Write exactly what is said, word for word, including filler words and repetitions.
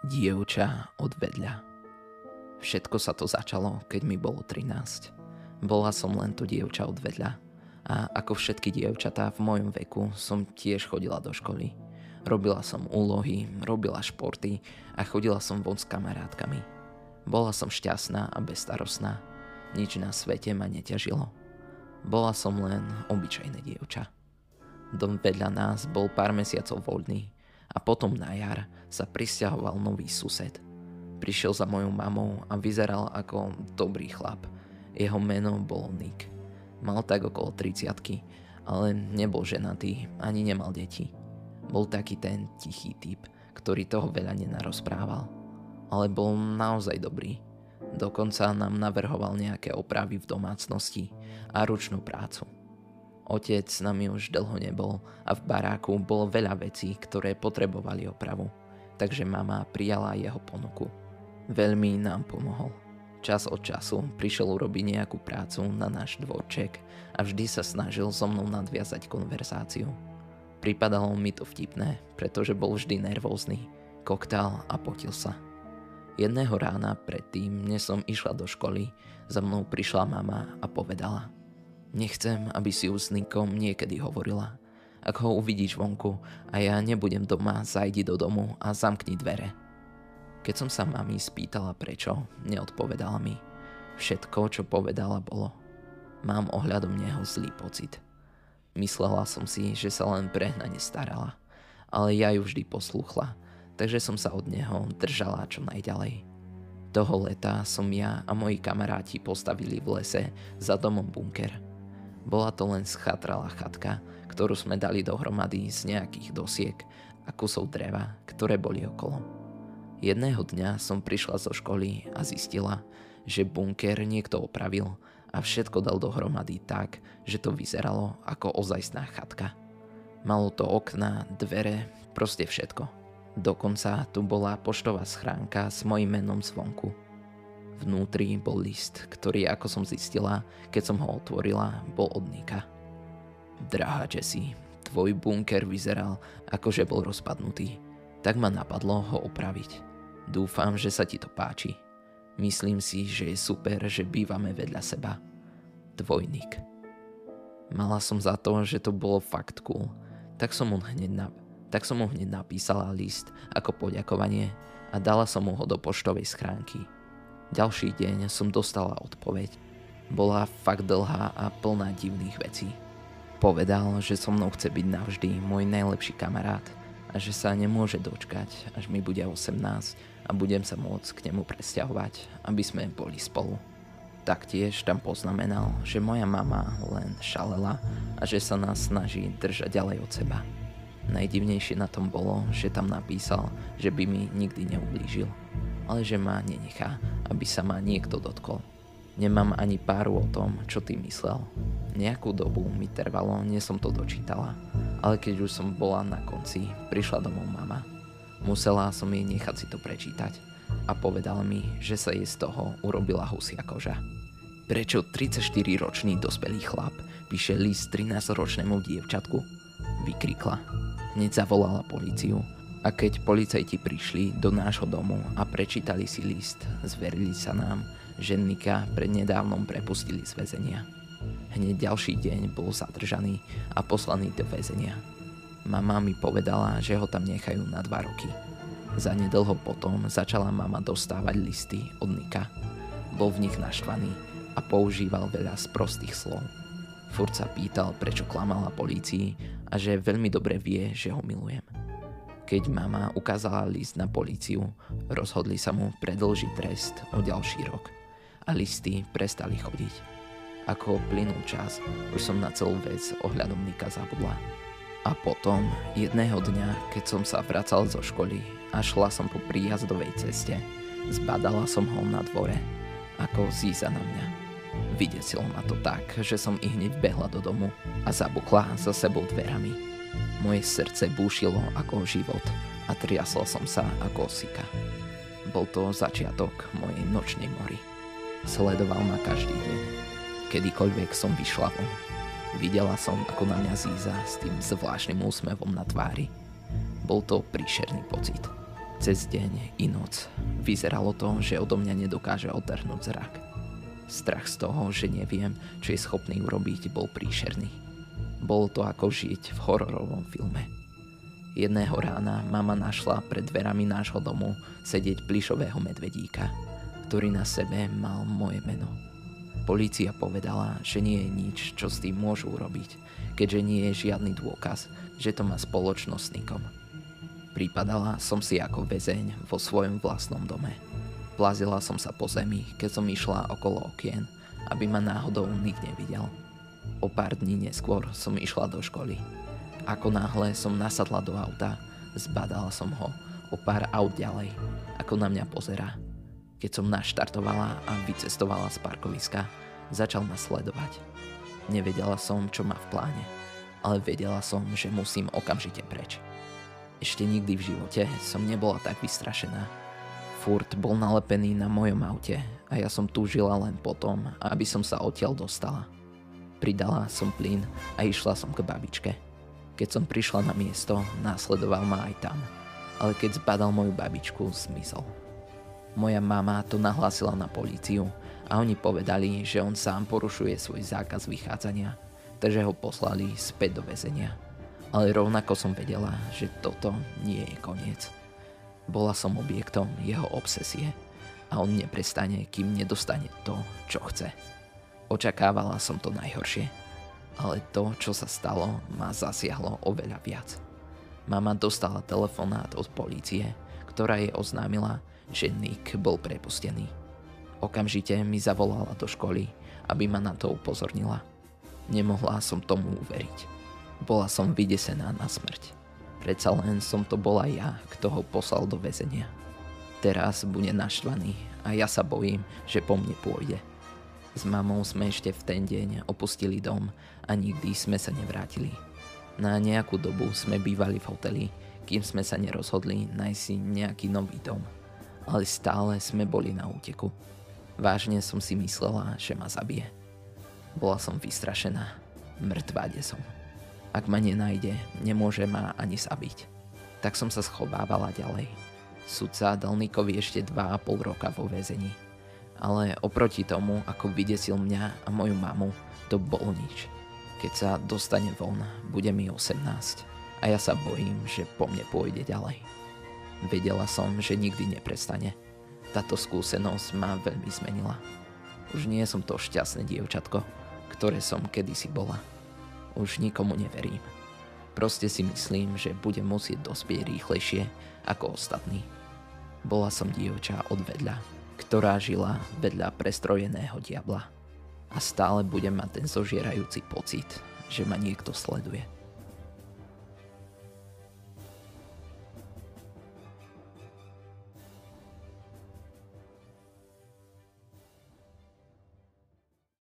Dievča od vedľa. Všetko sa to začalo, keď mi bolo trinásť. Bola som len to dievča od vedľa. A ako všetky dievčatá v mojom veku, som tiež chodila do školy. Robila som úlohy, robila športy a chodila som von s kamarátkami. Bola som šťastná a bezstarostná. Nič na svete ma neťažilo. Bola som len obyčajné dievča. Dom vedľa nás bol pár mesiacov voľný. A potom na jar sa prisťahoval nový sused. Prišiel za mojou mamou a vyzeral ako dobrý chlap. Jeho meno bolo Nick. Mal tak okolo tridsiatky, ale nebol ženatý, ani nemal deti. Bol taký ten tichý typ, ktorý toho veľa nenarozprával. Ale bol naozaj dobrý. Dokonca nám navrhoval nejaké opravy v domácnosti a ručnú prácu. Otec s nami už dlho nebol a v baráku bolo veľa vecí, ktoré potrebovali opravu, takže mama prijala jeho ponuku. Veľmi nám pomohol. Čas od času prišiel urobiť nejakú prácu na náš dvorček a vždy sa snažil so mnou nadviazať konverzáciu. Pripadalo mi to vtipné, pretože bol vždy nervózny, koktal a potil sa. Jedného rána predtým, než som išla do školy, za mnou prišla mama a povedala: "Nechcem, aby si ju s Nickom niekedy hovorila. Ak ho uvidíš vonku a ja nebudem doma, zajdi do domu a zamkni dvere." Keď som sa mami spýtala prečo, neodpovedala mi. Všetko, čo povedala, bolo: "Mám ohľadom neho zlý pocit." Myslela som si, že sa len prehnane starala, ale ja ju vždy poslúchla, takže som sa od neho držala čo najďalej. Toho leta som ja a moji kamaráti postavili v lese za domom bunker. Bola to len schatralá chatka, ktorú sme dali dohromady z nejakých dosiek a kusov dreva, ktoré boli okolo. Jedného dňa som prišla zo školy a zistila, že bunker niekto opravil a všetko dal dohromady tak, že to vyzeralo ako ozajstná chatka. Malo to okná, dvere, proste všetko. Dokonca tu bola poštová schránka s mojím menom zvonku. Vnútri bol list, ktorý, ako som zistila, keď som ho otvorila, bol od Nika. "Drahá Jessie, tvoj bunker vyzeral, ako že bol rozpadnutý. Tak ma napadlo ho opraviť. Dúfam, že sa ti to páči. Myslím si, že je super, že bývame vedľa seba. Tvoj Nick." Mala som za to, že to bolo fakt cool, tak som mu hneď, na... tak som mu hneď napísala list ako poďakovanie a dala som mu ho do poštovej schránky. Ďalší deň som dostala odpoveď. Bola fakt dlhá a plná divných vecí. Povedal, že so mnou chce byť navždy môj najlepší kamarát a že sa nemôže dočkať, až mi bude osemnásť a budem sa môcť k nemu presťahovať, aby sme boli spolu. Taktiež tam poznamenal, že moja mama len šalela a že sa nás snaží držať ďalej od seba. Najdivnejšie na tom bolo, že tam napísal, že by mi nikdy neublížil, ale že ma nenechá, aby sa ma niekto dotkol. Nemám ani páru o tom, čo ty myslel. Nejakú dobu mi trvalo, nie som to dočítala, ale keď už som bola na konci, prišla domov mama. Musela som jej nechať si to prečítať a povedala mi, že sa jej z toho urobila husia koža. Prečo tridsaťštyriročný dospelý chlap píše list trinásťročnému dievčatku? Vykrikla. Hneď zavolala políciu. A keď policajti prišli do nášho domu a prečítali si list, zverili sa nám, že Nika prednedávnom prepustili z väzenia. Hneď ďalší deň bol zadržaný a poslaný do väzenia. Mama mi povedala, že ho tam nechajú na dva roky. Za nedlho potom začala mama dostávať listy od Nika. Bol v nich naštvaný a používal veľa sprostých slov. Furt sa pýtal, prečo klamala polícii a že veľmi dobre vie, že ho milujem. Keď mama ukázala list na políciu, rozhodli sa mu predĺžiť trest o ďalší rok a listy prestali chodiť. Ako plynul čas, už som na celú vec ohľadom Nika zabudla. A potom, jedného dňa, keď som sa vracal zo školy a šla som po príjazdovej ceste, zbadala som ho na dvore, ako zíza na mňa. Vydesilo ma to tak, že som i hneď behla do domu a zabukla za sebou dverami. Moje srdce búšilo ako život a triasla som sa ako osika. Bol to začiatok mojej nočnej mory. Sledoval ma každý deň. Kedykoľvek som vyšla von, videla som, ako na mňa zíza s tým zvláštnym úsmevom na tvári. Bol to príšerný pocit. Cez deň i noc vyzeralo to, že odo mňa nedokáže odtrhnúť zrak. Strach z toho, že neviem, čo je schopný urobiť, bol príšerný. Bolo to ako žiť v hororovom filme. Jedného rána mama našla pred dverami nášho domu sedieť plyšového medvedíka, ktorý na sebe mal moje meno. Polícia povedala, že nie je nič, čo s tým môžu urobiť, keďže nie je žiadny dôkaz, že to má spoločnosť s nikom. Pripadala som si ako väzeň vo svojom vlastnom dome. Plazila som sa po zemi, keď som išla okolo okien, aby ma náhodou nik nevidel. O pár dní neskôr som išla do školy. Ako náhle som nasadla do auta, zbadala som ho o pár aut ďalej, ako na mňa pozerá. Keď som naštartovala a vycestovala z parkoviska, začal ma sledovať. Nevedela som, čo má v pláne, ale vedela som, že musím okamžite preč. Ešte nikdy v živote som nebola tak vystrašená. Furt bol nalepený na mojom aute a ja som túžila len potom, aby som sa odtiaľ dostala. Pridala som plyn a išla som k babičke. Keď som prišla na miesto, následoval ma aj tam, ale keď zbadal moju babičku, zmizol. Moja mama to nahlásila na políciu a oni povedali, že on sám porušuje svoj zákaz vychádzania, takže ho poslali späť do väzenia. Ale rovnako som vedela, že toto nie je koniec. Bola som objektom jeho obsesie a on neprestane, kým nedostane to, čo chce. Očakávala som to najhoršie, ale to, čo sa stalo, ma zasiahlo oveľa viac. Mama dostala telefonát od polície, ktorá jej oznámila, že Nick bol prepustený. Okamžite mi zavolala do školy, aby ma na to upozornila. Nemohla som tomu uveriť. Bola som vydesená na smrť. Predsa len som to bola ja, kto ho poslal do väzenia. Teraz bude naštvaný a ja sa bojím, že po mne pôjde. S mamou sme ešte v ten deň opustili dom a nikdy sme sa nevrátili. Na nejakú dobu sme bývali v hoteli, kým sme sa nerozhodli nájsť si nejaký nový dom. Ale stále sme boli na úteku. Vážne som si myslela, že ma zabije. Bola som vystrašená. Mŕtváde som. Ak ma nenájde, nemôže ma ani zabiť. Tak som sa schovávala ďalej. Sudca dal Nikovi ešte dva a pol roka vo väzení. Ale oproti tomu, ako vydesil mňa a moju mamu, to bolo nič. Keď sa dostane von, bude mi osemnásť a ja sa bojím, že po mne pôjde ďalej. Vedela som, že nikdy neprestane. Táto skúsenosť ma veľmi zmenila. Už nie som to šťastné dievčatko, ktoré som kedysi bola. Už nikomu neverím. Proste si myslím, že budem musieť dospieť rýchlejšie ako ostatní. Bola som dievča od vedľa, ktorá žila vedľa prestrojeného diabla. A stále budem mať ten zožierajúci pocit, že ma niekto sleduje.